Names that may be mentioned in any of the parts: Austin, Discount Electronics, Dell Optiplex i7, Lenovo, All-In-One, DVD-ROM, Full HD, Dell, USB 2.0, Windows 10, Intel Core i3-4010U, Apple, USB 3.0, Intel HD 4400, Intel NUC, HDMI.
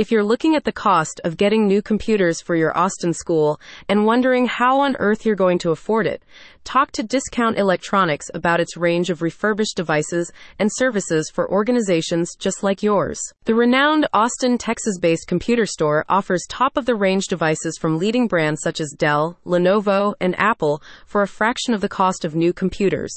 If you're looking at the cost of getting new computers for your Austin school and wondering how on earth you're going to afford it, talk to Discount Electronics about its range of refurbished devices and services for organizations just like yours. The renowned Austin, Texas-based computer store offers top-of-the-range devices from leading brands such as Dell, Lenovo, and Apple for a fraction of the cost of new computers.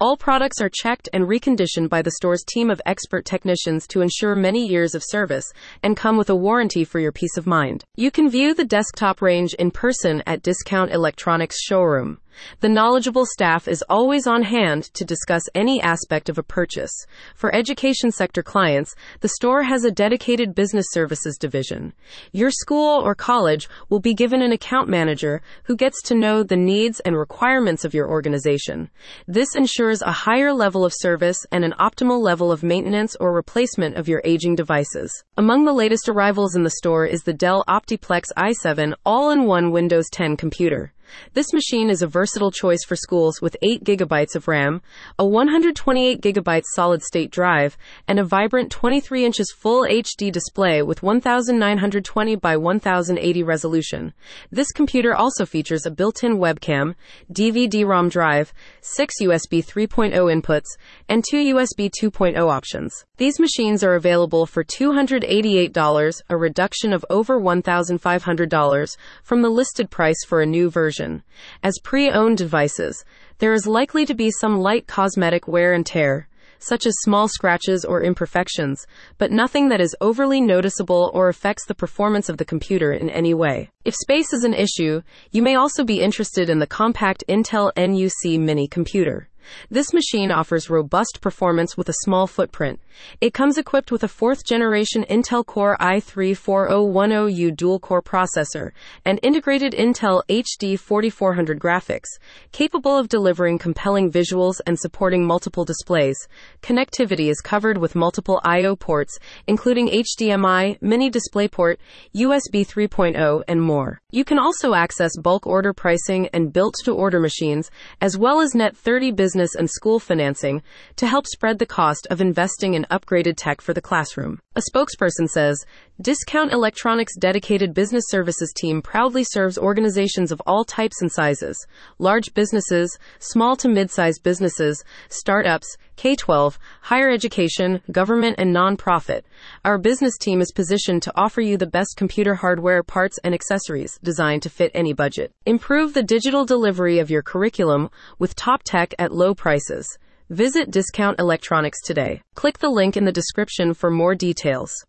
All products are checked and reconditioned by the store's team of expert technicians to ensure many years of service and come with a warranty for your peace of mind. You can view the desktop range in person at Discount Electronics showroom. The knowledgeable staff is always on hand to discuss any aspect of a purchase. For education sector clients, the store has a dedicated business services division. Your school or college will be given an account manager who gets to know the needs and requirements of your organization. This ensures a higher level of service and an optimal level of maintenance or replacement of your aging devices. Among the latest arrivals in the store is the Dell Optiplex i7 all-in-one Windows 10 computer. This machine is a versatile choice for schools with 8 gigabytes of RAM, a 128 gigabyte solid-state drive, and a vibrant 23 inches full HD display with 1920 by 1080 resolution. This computer also features a built-in webcam, DVD-ROM drive, 6 USB 3.0 inputs, and 2 USB 2.0 options. These machines are available for $288, a reduction of over $1,500 from the listed price for a new version. As pre-owned devices, there is likely to be some light cosmetic wear and tear, such as small scratches or imperfections, but nothing that is overly noticeable or affects the performance of the computer in any way. If space is an issue, you may also be interested in the compact Intel NUC mini computer. This machine offers robust performance with a small footprint. It comes equipped with a 4th generation Intel Core i3-4010U dual-core processor and integrated Intel HD 4400 graphics, capable of delivering compelling visuals and supporting multiple displays. Connectivity is covered with multiple I/O ports, including HDMI, Mini DisplayPort, USB 3.0, and more. You can also access bulk order pricing and built-to-order machines, as well as Net 30 business and school financing to help spread the cost of investing in upgraded tech for the classroom. A spokesperson says, Discount Electronics' dedicated business services team proudly serves organizations of all types and sizes, large businesses, small to mid-sized businesses, startups, K-12, higher education, government and non-profit. Our business team is positioned to offer you the best computer hardware, parts and accessories designed to fit any budget. Improve the digital delivery of your curriculum with top tech at low prices. Visit Discount Electronics today. Click the link in the description for more details.